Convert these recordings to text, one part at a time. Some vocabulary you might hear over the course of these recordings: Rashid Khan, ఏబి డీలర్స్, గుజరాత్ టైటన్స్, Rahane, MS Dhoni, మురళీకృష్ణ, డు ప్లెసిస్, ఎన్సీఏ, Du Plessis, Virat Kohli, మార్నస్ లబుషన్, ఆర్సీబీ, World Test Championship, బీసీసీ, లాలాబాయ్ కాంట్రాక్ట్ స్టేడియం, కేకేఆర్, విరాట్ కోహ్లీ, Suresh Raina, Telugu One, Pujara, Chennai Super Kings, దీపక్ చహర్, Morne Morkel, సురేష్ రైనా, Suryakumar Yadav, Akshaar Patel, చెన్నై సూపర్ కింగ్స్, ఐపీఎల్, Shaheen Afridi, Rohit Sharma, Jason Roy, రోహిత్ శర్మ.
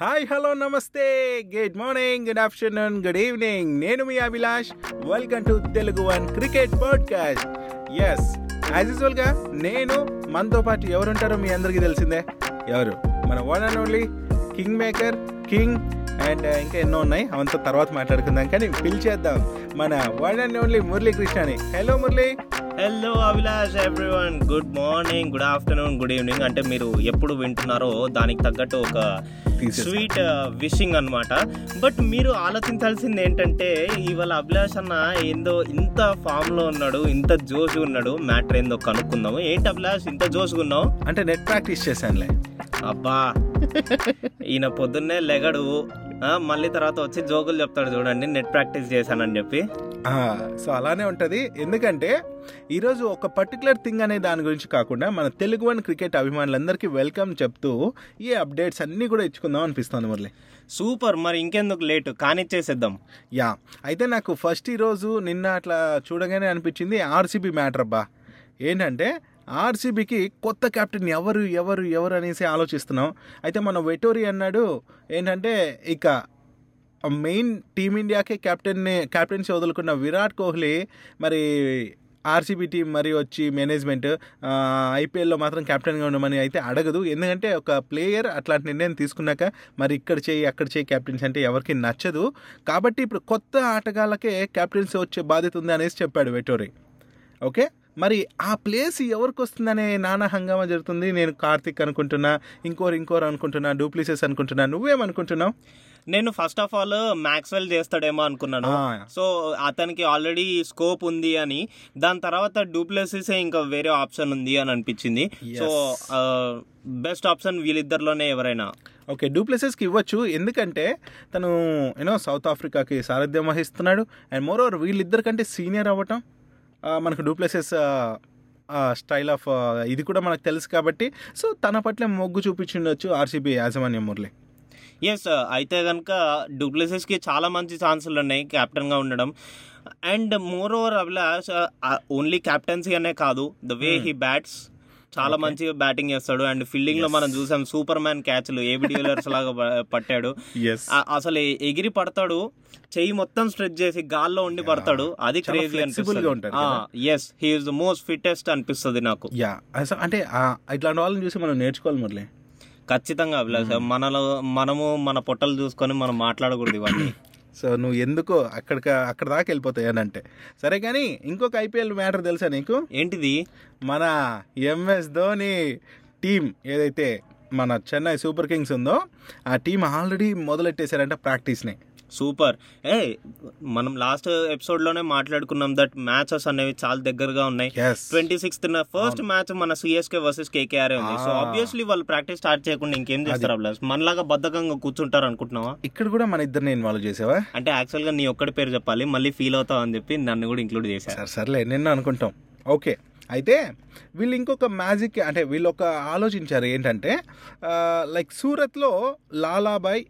Hi hello నమస్తే, good morning, good afternoon, good evening. నేను మీ Abhilash. Welcome to Telugu one cricket podcast. Yes, as యూజువల్గా నేను మనతో పాటు ఎవరుంటారో మీ అందరికీ తెలిసిందే. ఎవరు? మన one and only king maker, king, and ఇంకా ఎన్నో ఉన్నాయి, అవంతా తర్వాత మాట్లాడుకుందాం. కానీ పిలిచేద్దాం మన వన్ అండ్ ఓన్లీ మురళీకృష్ణని. Hello Murali. Hello Abhilash, everyone good morning, good afternoon, good evening. అంటే మీరు ఎప్పుడు వింటున్నారో దానికి తగ్గట్టు ఒక స్వీట్ విషింగ్ అనమాట. బట్ మీరు ఆలోచించాల్సింది ఏంటంటే, ఇవాళ అభిలాష్ అన్న ఏందో ఇంత ఫామ్లో ఉన్నాడు, ఇంత జోష్గా ఉన్నాడు, మ్యాటర్ ఏందో కనుక్కుందాము. ఏంటి అభిలాష్ ఇంత జోష్గా ఉన్నావు? అంటే నెట్ ప్రాక్టీస్ చేశానులే. అబ్బా, ఈయన పొద్దున్నే లెగడు, మళ్ళీ తర్వాత వచ్చి జోకులు చెప్తాడు, చూడండి నెట్ ప్రాక్టీస్ చేశానని చెప్పి. సో అలానే ఉంటుంది. ఎందుకంటే ఈరోజు ఒక పర్టికులర్ థింగ్ అనే దాని గురించి కాకుండా మన తెలుగు వన్ క్రికెట్ అభిమానులందరికీ వెల్కమ్ చెప్తూ ఈ అప్డేట్స్ అన్నీ కూడా ఇచ్చుకుందాం అనిపిస్తుంది మురళి. సూపర్, మరి ఇంకెందుకు లేటు, కానిచ్చేసేద్దాం. యా, అయితే నాకు ఫస్ట్ ఈరోజు నిన్న అట్లా చూడగానే అనిపించింది ఆర్సీబీ మ్యాటర్. అబ్బా, ఏంటంటే ఆర్సీబీకి కొత్త కెప్టెన్ ఎవరు అనేసి ఆలోచిస్తున్నాం. అయితే మన వెటోరీ అన్నాడు ఏంటంటే, ఇక మెయిన్ టీమిండియాకే కెప్టెన్సీ వదులుకున్న విరాట్ కోహ్లీ, మరి ఆర్సీబీ టీం మరి వచ్చి మేనేజ్మెంట్ ఐపీఎల్లో మాత్రం కెప్టెన్గా ఉండమని అయితే అడగదు. ఎందుకంటే ఒక ప్లేయర్ అట్లాంటి నిర్ణయం తీసుకున్నాక మరి ఇక్కడ చేయి అక్కడ చేయి కెప్టెన్సీ అంటే ఎవరికి నచ్చదు. కాబట్టి ఇప్పుడు కొత్త ఆటగాళ్ళకే కెప్టెన్సీ వచ్చే బాధ్యత ఉంది అనేసి చెప్పాడు వెటోరీ. ఓకే, మరి ఆ ప్లేస్ ఎవరికి వస్తుందనే నానా హంగామా జరుగుతుంది. నేను కార్తిక్ అనుకుంటున్నా, ఇంకోరు అనుకుంటున్నా, డు ప్లెసిస్ అనుకుంటున్నా. నువ్వేమనుకుంటున్నావు? నేను ఫస్ట్ ఆఫ్ ఆల్ మ్యాక్స్వెల్ చేస్తాడేమో అనుకున్నాను. సో అతనికి ఆల్రెడీ స్కోప్ ఉంది అని, దాని తర్వాత డు ప్లెసిస్ ఇంకా వేరే ఆప్షన్ ఉంది అని అనిపించింది. సో బెస్ట్ ఆప్షన్ వీళ్ళిద్దరిలోనే ఎవరైనా. ఓకే, డు ప్లెసిస్కి ఇవ్వచ్చు, ఎందుకంటే తను యూనో సౌత్ ఆఫ్రికాకి సారథ్యం వహిస్తున్నాడు. అండ్ మోర్ ఓవర్ వీళ్ళిద్దరి కంటే సీనియర్ అవ్వటం, మనకు డు ప్లెసిస్ స్టైల్ ఆఫ్ ఇది కూడా మనకు తెలుసు కాబట్టి, సో తన పట్ల మొగ్గు చూపించుండొచ్చు ఆర్సీబీ యాజమాన్యం మురళి. ఎస్, అయితే కనుక డు ప్లెసిస్కి చాలా మంచి ఛాన్సులు ఉన్నాయి కెప్టెన్గా ఉండడం. And more over Abhilash, only captaincy అనే కాదు, ద వే హీ బ్యాట్స్ చాలా మంచిగా బ్యాటింగ్ చేస్తాడు. అండ్ ఫీల్డింగ్ లో మనం చూసాం సూపర్ మ్యాన్ క్యాచ్లు, ఏబి డీలర్స్ లాగా పట్టాడు. అసలు ఎగిరి పడతాడు, చెయ్యి మొత్తం స్ట్రెచ్ చేసి గాల్లో ఉండి పడతాడు, అది క్రేజీ అనిపిస్తుంది. Yes, he is the most fittest అనిపిస్తుంది నాకు. యా, అంటే ఇట్లాంటి వాళ్ళని చూసి మనం నేర్చుకోవాలి మురళి, ఖచ్చితంగా అభిలాష్. మనము మన పొట్టలు చూసుకొని మనం మాట్లాడకూడదు ఇవన్నీ. సో నువ్వు ఎందుకో అక్కడ దాకా వెళ్ళిపోతాయి అని అంటే సరే, కానీ ఇంకొక ఐపీఎల్ మ్యాటర్ తెలుసా నీకు? ఏంటిది? మన ఎంఎస్ ధోని టీం ఏదైతే మన చెన్నై సూపర్ కింగ్స్ ఉందో, ఆ టీం ఆల్రెడీ మొదలెట్టేశారంట ప్రాక్టీస్ని. సూపర్. మనం లాస్ట్ ఎపిసోడ్లోనే మాట్లాడుకున్నాం దట్ మ్యాచెస్ అనేవి చాలా దగ్గరగా ఉన్నాయి. 26th ఫస్ట్ మ్యాచ్ మన CSK వర్సెస్ KKR ఉంది. సో ఆబ్వియస్లీ వాళ్ళు ప్రాక్టీస్ స్టార్ట్ చేయకుండా ఇంకేం చేస్తారు అభిలాష్? మనలాగా బద్ధకంగా కూర్చుంటారు అనుకుంటున్నావా? ఇక్కడ కూడా మన ఇద్దరిని ఇన్వాల్వ్ చేసావా? అంటే యాక్చువల్గా నీ ఒక్కడి పేరు చెప్పాలి, మళ్ళీ ఫీల్ అవుతావు అని చెప్పి నన్ను కూడా ఇంక్లూడ్ చేశారు. సర్లే, నిన్న అనుకుంటాం. ఓకే, అయితే వీళ్ళు ఇంకొక మ్యాజిక్, అంటే వీళ్ళు ఒక ఆలోచించారు ఏంటంటే, లైక్ సూరత్లో లాలాబాయ్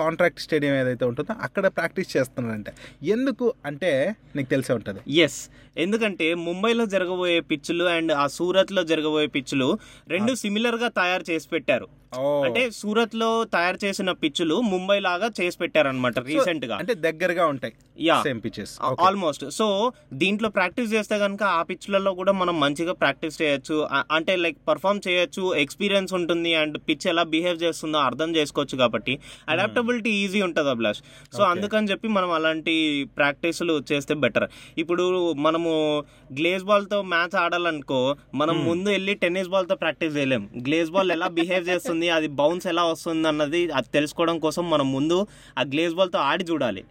కాంట్రాక్ట్ స్టేడియం ఏదైతే ఉంటుందో అక్కడ ప్రాక్టీస్ చేస్తున్నారంట. ఎందుకు అంటే నీకు తెలిసే ఉంటుంది. ఎస్, ఎందుకంటే ముంబైలో జరగబోయే పిచ్చులు అండ్ ఆ సూరత్లో జరగబోయే పిచ్చులు రెండు సిమిలర్గా తయారు చేసి పెట్టారు. అంటే సూరత్లో తయారు చేసిన పిచ్చులు ముంబై లాగా చేసి పెట్టారనమాట రీసెంట్ గా, అంటే దగ్గరగా ఉంటాయి ఆల్మోస్ట్. సో దీంట్లో ప్రాక్టీస్ చేస్తే కనుక ఆ పిచ్చులలో కూడా మనం మంచిగా ప్రాక్టీస్ చేయొచ్చు, అంటే లైక్ పర్ఫామ్ చేయొచ్చు, ఎక్స్పీరియన్స్ ఉంటుంది అండ్ పిచ్ ఎలా బిహేవ్ చేస్తుందో అర్థం చేసుకోవచ్చు. కాబట్టి అడాప్టబిలిటీ ఈజీ ఉంటుంది అభిలాష్. సో అందుకని చెప్పి మనం అలాంటి ప్రాక్టీసులు చేస్తే బెటర్. ఇప్పుడు మనము గ్లేజ్ బాల్తో మ్యాచ్ ఆడాలనుకో, మనం ముందు వెళ్ళి టెన్నిస్ బాల్తో ప్రాక్టీస్ చేయలేం. గ్లేజ్ బాల్ ఎలా బిహేవ్ చేస్తుంది, అది బౌన్స్ ఎలా వస్తుంది అన్నది అది తెలుసుకోవడం కోసం మనం ముందు ఆ గ్లేజ్ బాల్తో ఆడి చూడాలి.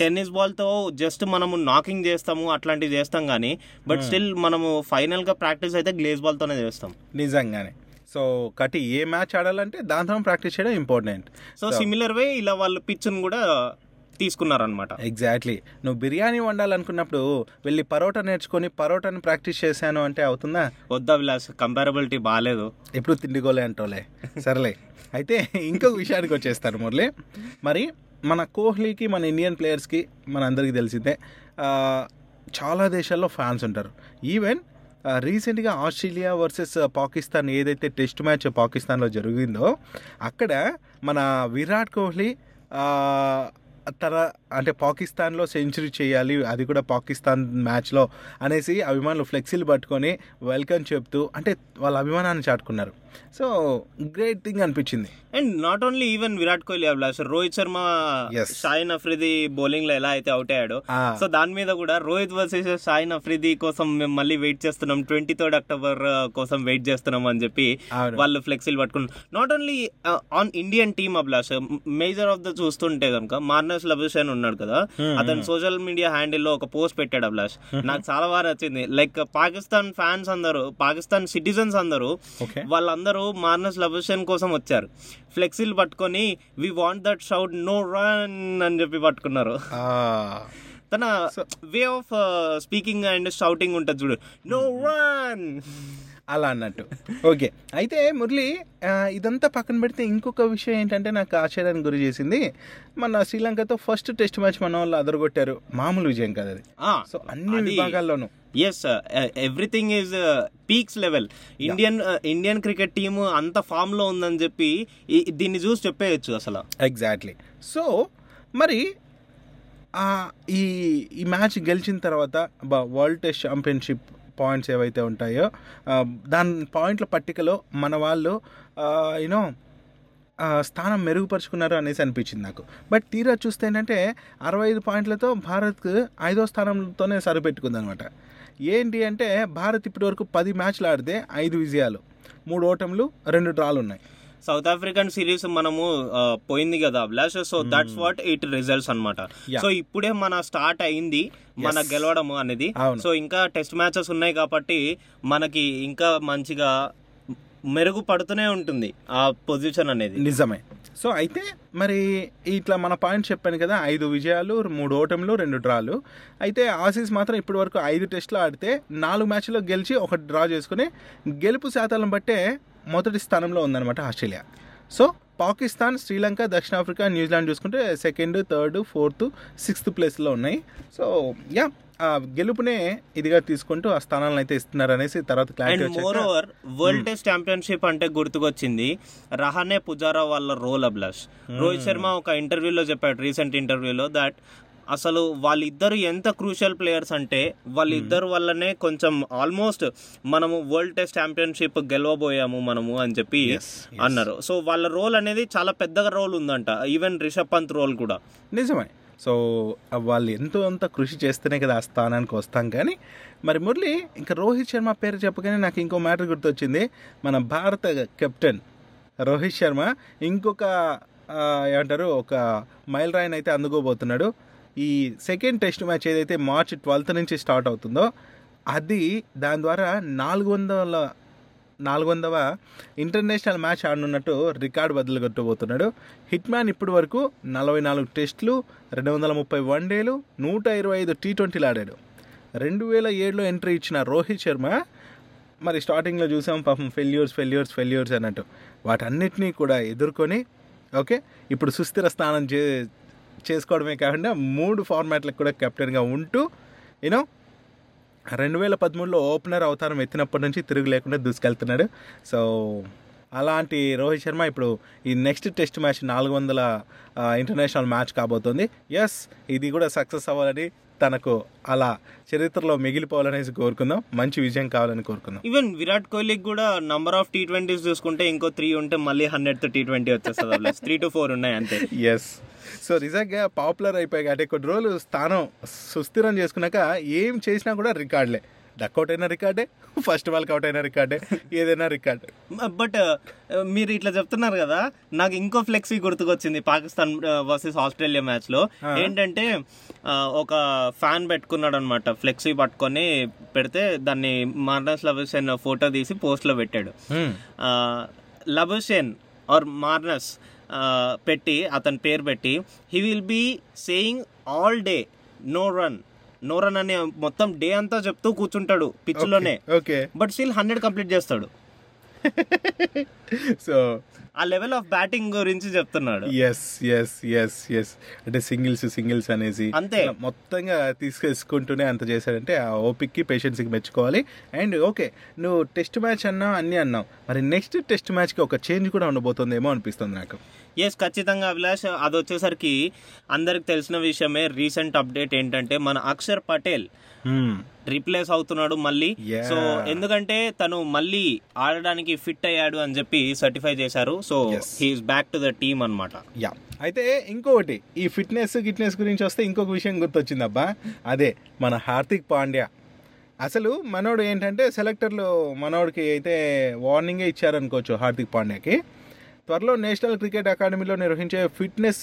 టెన్నిస్ బాల్తో జస్ట్ మనము నాకింగ్ చేస్తాము, అట్లాంటివి చేస్తాం, కానీ బట్ స్టిల్ మనము ఫైనల్గా ప్రాక్టీస్ అయితే గ్లేజ్ బాల్తోనే చేస్తాం నిజంగానే. సో కాబట్టి ఏ మ్యాచ్ ఆడాలంటే దాంతో ప్రాక్టీస్ చేయడం ఇంపార్టెంట్. సో సిమిలర్ వే ఇలా వాళ్ళు పిచ్ను కూడా తీసుకున్నారనమాట. ఎగ్జాక్ట్లీ, నువ్వు బిర్యానీ వండాలనుకున్నప్పుడు వెళ్ళి పరోటా నేర్చుకుని పరోటాని ప్రాక్టీస్ చేశాను అంటే అవుతుందా? వద్దా విలాస్, కంపారబిలిటీ బాగాలేదు, ఎప్పుడు తిండిగోలే అంటోలే. సరేలే, అయితే ఇంకొక విషయానికి వచ్చేస్తాను మురళి. మరి మన కోహ్లీకి, మన ఇండియన్ ప్లేయర్స్కి మన అందరికీ తెలిసిందే చాలా దేశాల్లో ఫ్యాన్స్ ఉంటారు. ఈవెన్ రీసెంట్గా ఆస్ట్రేలియా వర్సెస్ పాకిస్తాన్ ఏదైతే టెస్ట్ మ్యాచ్ పాకిస్తాన్లో జరిగిందో అక్కడ మన విరాట్ కోహ్లీ తన అంటే పాకిస్తాన్లో సెంచరీ చేయాలి, అది కూడా పాకిస్తాన్ మ్యాచ్లో అనేసి అభిమానులు ఫ్లెక్సీలు పట్టుకొని వెల్కమ్ చెప్తూ అంటే వాళ్ళ అభిమానాన్ని చాటుకున్నారు. సో గ్రేట్ థింగ్ అనిపించింది. And not only even విరాట్ కోహ్లీ అవ్వాలి, అసలు రోహిత్ శర్మ షాహీన్ అఫ్రిది బౌలింగ్ లో ఎలా అయితే అవుట్ అయ్యాడో, సో దాని మీద కూడా రోహిత్ వర్సెస్ షాహీన్ అఫ్రిది కోసం మేము మళ్ళీ వెయిట్ చేస్తున్నాం, 23rd October కోసం వెయిట్ చేస్తున్నాం అని చెప్పి వాళ్ళు ఫ్లెక్సీలు పట్టుకున్నారు. Not only on Indian team Abhilash, major of the చూస్తుంటే కనుక మార్నస్ లబుషన్ ఉన్నాడు కదా, అతను సోషల్ మీడియా హ్యాండిల్లో ఒక పోస్ట్ పెట్టాడు అభిలాష్, నాకు చాలా బాగా నచ్చింది. లైక్ పాకిస్తాన్ ఫ్యాన్స్ అందరూ, పాకిస్తాన్ సిటిజన్స్ అందరూ వాళ్ళందరూ మార్నస్ లబుషన్ కోసం వచ్చారు, ఫ్లెక్సీలు పట్టుకొని we want that shout no run అని చెప్పి పట్టుకున్నారు. తన way of speaking and shouting ఉంటుంది చూడు, నో రన్ అలా అన్నట్టు. ఓకే, అయితే మురళి ఇదంతా పక్కన పెడితే ఇంకొక విషయం ఏంటంటే నాకు ఆశ్చర్యానికి గురి చేసింది, మన శ్రీలంకతో ఫస్ట్ టెస్ట్ మ్యాచ్ మన వాళ్ళు అదరగొట్టారు, మామూలు విజయం కాదు అది. సో అన్ని విభాగాల్లోనూ yes everything is peaks level. Indian cricket team అంత ఫామ్లో ఉందని చెప్పి దీన్ని చూసి చెప్పేయచ్చు అసలు. ఎగ్జాక్ట్లీ. సో మరి ఈ మ్యాచ్ గెలిచిన తర్వాత వరల్డ్ టెస్ట్ ఛాంపియన్షిప్ పాయింట్స్ ఏవైతే ఉంటాయో దాని పాయింట్ల పట్టికలో మన వాళ్ళు యూనో స్థానం మెరుగుపరుచుకున్నారు అనేసి అనిపించింది నాకు. బట్ తీరా చూస్తే ఏంటంటే 65 పాయింట్లతో భారత్కు 5వ స్థానంతోనే సరిపెట్టుకుంది అనమాట. ఏంటి అంటే భారత్ ఇప్పటివరకు 10 మ్యాచ్లు ఆడితే 5 విజయాలు, 3 ఓటములు, 2 డ్రాలు ఉన్నాయి. సౌత్ ఆఫ్రికన్ సిరీస్ మనము పోయింది కదా Abhilash, so that's what it results అనమాట. సో ఇప్పుడే మన స్టార్ట్ అయింది మన గెలవడము అనేది. సో ఇంకా టెస్ట్ మ్యాచెస్ ఉన్నాయి కాబట్టి మనకి ఇంకా మంచిగా మెరుగుపడుతూనే ఉంటుంది ఆ పొజిషన్ అనేది. నిజమే. సో అయితే మరి ఇట్లా మన పాయింట్స్ చెప్పాను కదా, 5 విజయాలు, 3 ఓటములు, 2 డ్రాలు. అయితే ఆసీస్ మాత్రం ఇప్పటి వరకు 5 టెస్టులు ఆడితే 4 మ్యాచ్లో గెలిచి 1 డ్రా చేసుకుని గెలుపు శాతాలను బట్టే మొదటి స్థానంలో ఉందన్నమాట ఆస్ట్రేలియా. సో పాకిస్తాన్, శ్రీలంక, దక్షిణాఫ్రికా, న్యూజిలాండ్ చూసుకుంటే 2nd, 3rd, 4th, 6th ప్లేస్లో ఉన్నాయి. సో యా గెలుపునే ఇదిగా తీసుకుంటూ ఆ స్థానాలను అయితే ఇస్తున్నారు అనేసి తర్వాత క్లారిటీ వచ్చింది. More over world test championship అంటే గుర్తుకొచ్చింది రహానే, పుజారా వాళ్ళ రోల్ అభిలాష్. రోహిత్ శర్మ ఒక ఇంటర్వ్యూలో చెప్పాడు, రీసెంట్ ఇంటర్వ్యూలో, దట్ అసలు వాళ్ళిద్దరు ఎంత క్రూషియల్ ప్లేయర్స్ అంటే వాళ్ళిద్దరు వల్లనే కొంచెం ఆల్మోస్ట్ మనము వరల్డ్ టెస్ట్ ఛాంపియన్షిప్ గెలవబోయాము మనము అని చెప్పి అన్నారు. సో వాళ్ళ రోల్ అనేది చాలా పెద్ద రోల్ ఉందంట, ఈవెన్ రిషబ్ పంత్ రోల్ కూడా. నిజమే. సో వాళ్ళు ఎంతో అంత కృషి చేస్తేనే కదా ఆ స్థానానికి వస్తాం. కానీ మరి మురళి ఇంకా రోహిత్ శర్మ పేరు చెప్పగానే నాకు ఇంకో మ్యాటర్ గుర్తొచ్చింది, మన భారత కెప్టెన్ రోహిత్ శర్మ ఇంకొక ఏమంటారు ఒక మైల్ రాయిని అయితే అందుకోబోతున్నాడు. ఈ 2nd టెస్ట్ మ్యాచ్ ఏదైతే మార్చి 12th నుంచి స్టార్ట్ అవుతుందో అది దాని ద్వారా 400వ ఇంటర్నేషనల్ మ్యాచ్ ఆడనున్నట్టు రికార్డు బదులు కొట్టబోతున్నాడు. హిట్ మ్యాన్ ఇప్పటి వరకు 44 టెస్టులు, 230 వన్డేలు, 125 T20లు ఆడాడు. 2007లో ఎంట్రీ ఇచ్చిన రోహిత్ శర్మ మరి స్టార్టింగ్లో చూసాం పాపం ఫెయిల్యూర్స్ అన్నట్టు వాటన్నిటినీ కూడా ఎదుర్కొని ఓకే ఇప్పుడు సుస్థిర స్థానం చేసుకోవడమే కాకుండా 3 ఫార్మాట్లకు కూడా కెప్టెన్గా ఉంటూ యూనో 2013లో ఓపెనర్ అవతారం ఎత్తినప్పటి నుంచి తిరుగు లేకుండా దూసుకెళ్తున్నాడు. సో అలాంటి రోహిత్ శర్మ ఇప్పుడు ఈ నెక్స్ట్ టెస్ట్ మ్యాచ్ 400వ ఇంటర్నేషనల్ మ్యాచ్ కాబోతుంది. ఎస్, ఇది కూడా సక్సెస్ అవ్వాలని, తనకు అలా చరిత్రలో మిగిలిపోవాలనేసి కోరుకుందాం, మంచి విజయం కావాలని కోరుకుందాం. ఈవెన్ విరాట్ కోహ్లీకి కూడా నంబర్ ఆఫ్ T20s చూసుకుంటే ఇంకో 3 ఉంటే మళ్ళీ 100th T20 వచ్చేస్తుంది, 3 to 4 ఉన్నాయి అంతే. ఎస్, సో నిజంగా పాపులర్ అయిపోయాయి కాబట్టి కొన్ని రోజులు స్థానం సుస్థిరం చేసుకున్నాక ఏం చేసినా కూడా రికార్డులే, డక్అట్ అయినా రికార్డే, ఫస్ట్ బాల్కౌట్ అయినా రికార్డే, ఏదైనా రికార్డ్. బట్ మీరు ఇట్లా చెప్తున్నారు కదా, నాకు ఇంకో ఫ్లెక్సీ గుర్తుకొచ్చింది పాకిస్తాన్ వర్సెస్ ఆస్ట్రేలియా మ్యాచ్లో. ఏంటంటే ఒక ఫ్యాన్ పెట్టుకున్నాడు అనమాట, ఫ్లెక్సీ పట్టుకొని పెడితే దాన్ని మార్నస్ లబుషన్ ఫోటో తీసి పోస్ట్లో పెట్టాడు. లబుషన్ ఆర్ మార్నస్ పెట్టి అతని పేరు పెట్టి he will be saying all day no run no run అని మొత్తం డే అంతా చెప్తూ కూర్చుంటాడు పిచ్లోనే, బట్ స్టిల్ 100 కంప్లీట్ చేస్తాడు. సో ఆ లెవెల్ ఆఫ్ బ్యాటింగ్ గురించి చెప్తున్నాడు. ఎస్ ఎస్ ఎస్ ఎస్ అంటే సింగిల్స్ సింగిల్స్ అనేసి అంతే మొత్తంగా తీసుకెసుకుంటూనే అంత చేశాడంటే ఆ ఓపిక్కి పేషెన్స్కి మెచ్చుకోవాలి. అండ్ ఓకే నువ్వు టెస్ట్ మ్యాచ్ అన్నావు అన్నీ అన్నావు, మరి నెక్స్ట్ టెస్ట్ మ్యాచ్కి ఒక చేంజ్ కూడా ఉండబోతుందేమో అనిపిస్తుంది నాకు. ఎస్ ఖచ్చితంగా అభిలాష్, అది వచ్చేసరికి అందరికి తెలిసిన విషయమే. రీసెంట్ అప్డేట్ ఏంటంటే మన అక్షర్ పటేల్ రీప్లేస్ అవుతున్నాడు మళ్ళీ. సో ఎందుకంటే తను మళ్ళీ ఆడడానికి ఫిట్ అయ్యాడు అని చెప్పి సర్టిఫై చేశారు. So he's back to the team అన్నమాట. యా అయితే ఇంకొకటి ఈ ఫిట్నెస్ గిట్నెస్ గురించి వస్తే ఇంకొక విషయం గుర్తొచ్చింది అబ్బా, అదే మన హార్దిక్ పాండ్యా. అసలు మనోడు ఏంటంటే సెలెక్టర్లు మనోడికి అయితే వార్నింగే ఇచ్చారనుకోవచ్చు హార్దిక్ పాండ్యాకి. త్వరలో నేషనల్ క్రికెట్ అకాడమీలో నిర్వహించే ఫిట్నెస్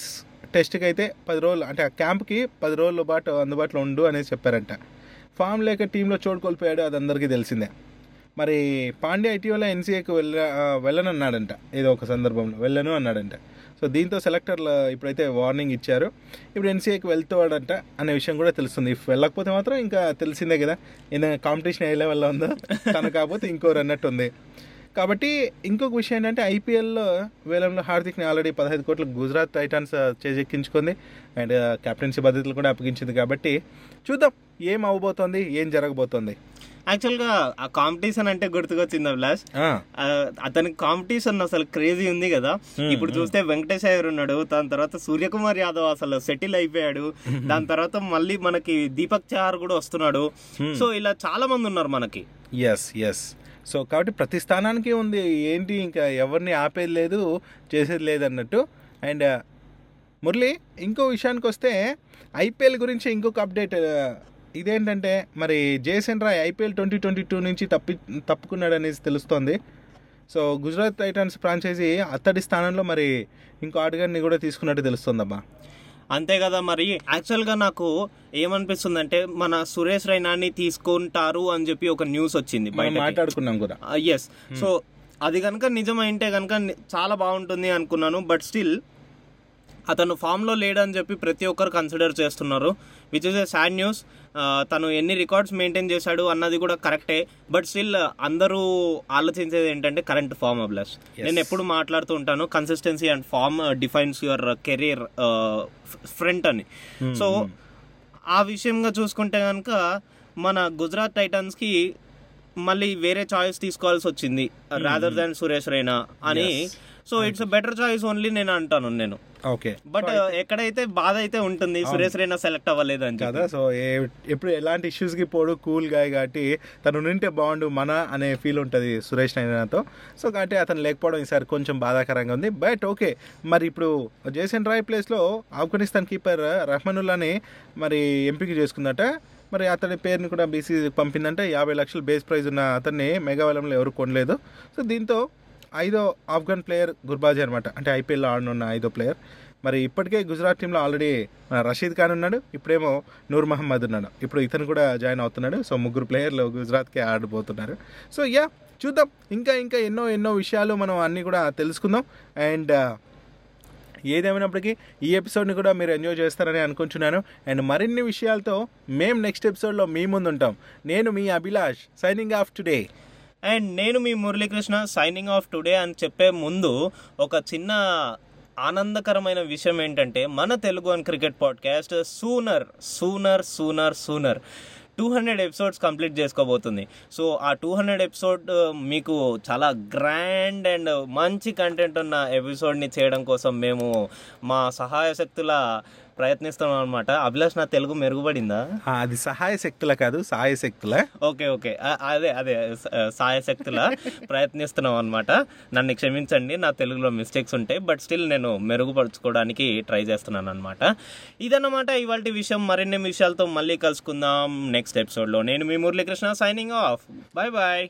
టెస్ట్కి అయితే 10 రోజులు అంటే ఆ క్యాంప్కి 10 రోజుల పాటు అందుబాటులో ఉండు అనేది చెప్పారంట. ఫామ్ లేక టీంలో చోటు కోల్పోయాడు, అది అందరికీ తెలిసిందే. మరి పాండ్యా ఇటీవల ఎన్సీఏకి వెళ్ళనన్నాడంట, ఏదో ఒక సందర్భంలో వెళ్ళను అన్నాడంట. సో దీంతో సెలెక్టర్లు ఇప్పుడైతే వార్నింగ్ ఇచ్చారు. ఇప్పుడు ఎన్సీఏకి వెళ్తాడంట అనే విషయం కూడా తెలుస్తుంది. ఇఫ్ వెళ్ళకపోతే మాత్రం ఇంకా తెలిసిందే కదా, ఏదైనా కాంపిటీషన్ ఏ లెవెల్లో ఉందో తను కాకపోతే ఇంకోరు అన్నట్టు ఉంది. కాబట్టి ఇంకొక విషయం ఏంటంటే ఐపీఎల్లో వేలంలో హార్దిక్ని ఆల్రెడీ 15 కోట్లకు గుజరాత్ టైటాన్స్ చేజెక్కించుకుంది అండ్ కెప్టెన్సీ బాధ్యతలు కూడా అప్పగించింది. కాబట్టి చూద్దాం ఏం అవ్వబోతోంది, ఏం జరగబోతోంది. యాక్చువల్గా ఆ కాంపిటీషన్ అంటే గుర్తుకొచ్చింది అభిలాష్, అతనికి కాంపిటీషన్ అసలు క్రేజీ ఉంది కదా. ఇప్పుడు చూస్తే వెంకటేష్ ఉన్నాడు, దాని తర్వాత సూర్యకుమార్ యాదవ్ అసలు సెటిల్ అయిపోయాడు, దాని తర్వాత మళ్ళీ మనకి దీపక్ చహర్ కూడా వస్తున్నాడు. సో ఇలా చాలా మంది ఉన్నారు మనకి. ఎస్ ఎస్ సో కాబట్టి ప్రతి స్థానానికి ఉంది, ఏంటి ఇంకా ఎవరిని ఆపేది లేదు, చేసేది లేదు అన్నట్టు. అండ్ మురళి ఇంకో విషయానికి వస్తే ఐపీఎల్ గురించి ఇంకొక అప్డేట్ ఇదేంటంటే మరి జేసన్ రాయ్ ఐపీఎల్ 2022 నుంచి తప్పుకున్నాడు అనేసి తెలుస్తోంది. సో గుజరాత్ టైటన్స్ ఫ్రాంచైజీ అతడి స్థానంలో మరి ఇంకో ఆటగాడిని కూడా తీసుకున్నట్టు తెలుస్తుందమ్మా. అంతే కదా మరి. యాక్చువల్గా నాకు ఏమనిపిస్తుందంటే మన సురేష్ రైనాని తీసుకుంటారు అని చెప్పి ఒక న్యూస్ వచ్చింది, మాట్లాడుకున్నాం కూడా. ఎస్ సో అది కనుక నిజమైంటే కనుక చాలా బాగుంటుంది అనుకున్నాను. బట్ స్టిల్ అతను ఫామ్లో లేడని చెప్పి ప్రతి ఒక్కరు కన్సిడర్ చేస్తున్నారు, which is a sad news. తను ఎన్ని రికార్డ్స్ మెయింటైన్ చేశాడు అన్నది కూడా కరెక్టే, బట్ స్టిల్ అందరూ ఆలోచించేది ఏంటంటే కరెంట్ ఫామ్. అబ్లస్ నేను ఎప్పుడు మాట్లాడుతూ ఉంటాను, consistency and form defines your career front అని. సో ఆ విషయంగా చూసుకుంటే కనుక మన గుజరాత్ టైటన్స్కి మళ్ళీ వేరే చాయిస్ తీసుకోవాల్సి వచ్చింది రాదర్ దాన్ సురేష్ రైనా అని. So it's better choice only నేను అంటాను నేను. ఓకే బట్ ఎక్కడైతే బాధ అయితే ఉంటుంది సురేష్ రైనా సెలెక్ట్ అవ్వలేదు అని కదా. సో ఎప్పుడు ఎలాంటి ఇష్యూస్కి పోడు, కూల్ గా కాబట్టి తను నింటే బాగుండు మన అనే ఫీల్ ఉంటుంది సురేష్ రైనాతో. సో కాబట్టి అతను లేకపోవడం ఈసారి కొంచెం బాధాకరంగా ఉంది. బట్ ఓకే మరి ఇప్పుడు జేసన్ రాయ్ ప్లేస్లో ఆఫ్ఘనిస్తాన్ కీపర్ రహమానుల్లాని మరి ఎంపిక చేసుకుందట. మరి అతని పేరుని కూడా బీసీసీకి పంపిందంటే 50 లక్షలు బేస్ ప్రైజ్ ఉన్న అతన్ని మెగావలంలో ఎవరు కొనలేదు. సో దీంతో 5వ ఆఫ్ఘన్ ప్లేయర్ గుర్బాజీ అనమాట, అంటే ఐపీఎల్లో ఆడనున్న 5వ ప్లేయర్. మరి ఇప్పటికే గుజరాత్ టీంలో ఆల్రెడీ రషీద్ ఖాన్ ఉన్నాడు, ఇప్పుడేమో నూర్ అహ్మద్ ఉన్నాడు, ఇప్పుడు ఇతను కూడా జాయిన్ అవుతున్నాడు. సో 3 ప్లేయర్లు గుజరాత్కే ఆడిపోతున్నారు. సో యా చూద్దాం, ఇంకా ఇంకా ఎన్నో ఎన్నో విషయాలు మనం అన్నీ కూడా తెలుసుకుందాం. అండ్ ఏదేమైనప్పటికీ ఈ ఎపిసోడ్ని కూడా మీరు ఎంజాయ్ చేస్తారని అనుకుంటున్నాను. అండ్ మరిన్ని విషయాలతో మేము నెక్స్ట్ ఎపిసోడ్లో మీ ముందు ఉంటాం. నేను మీ Abhilash signing off today. And నేను మీ మురళీకృష్ణ సైనింగ్ ఆఫ్ టుడే అని చెప్పే ముందు ఒక చిన్న ఆనందకరమైన విషయం ఏంటంటే మన Telugu one cricket podcast sooner 200 episodes complete చేసుకోబోతుంది. సో ఆ 200 ఎపిసోడ్ మీకు చాలా గ్రాండ్ అండ్ మంచి కంటెంట్ ఉన్న ఎపిసోడ్ని చేయడం కోసం మేము మా సహాయ శక్తుల ప్రయత్నిస్తున్నాం అనమాట. అభిలాష్ నా తెలుగు మెరుగుపడిందా? అది సహాయ శక్తుల కాదు, సహాయ శక్తుల. ఓకే ఓకే అదే సహాయ శక్తుల ప్రయత్నిస్తున్నాం అనమాట. నన్ను క్షమించండి, నా తెలుగులో మిస్టేక్స్ ఉంటాయి, బట్ స్టిల్ నేను మెరుగుపరచుకోవడానికి ట్రై చేస్తున్నాను అనమాట. ఇదన్నమాట ఇవాళ విషయం. మరిన్ని విషయాలతో మళ్ళీ కలుసుకుందాం నెక్స్ట్ ఎపిసోడ్లో. నేను మీ మురళీకృష్ణ signing off. Bye bye.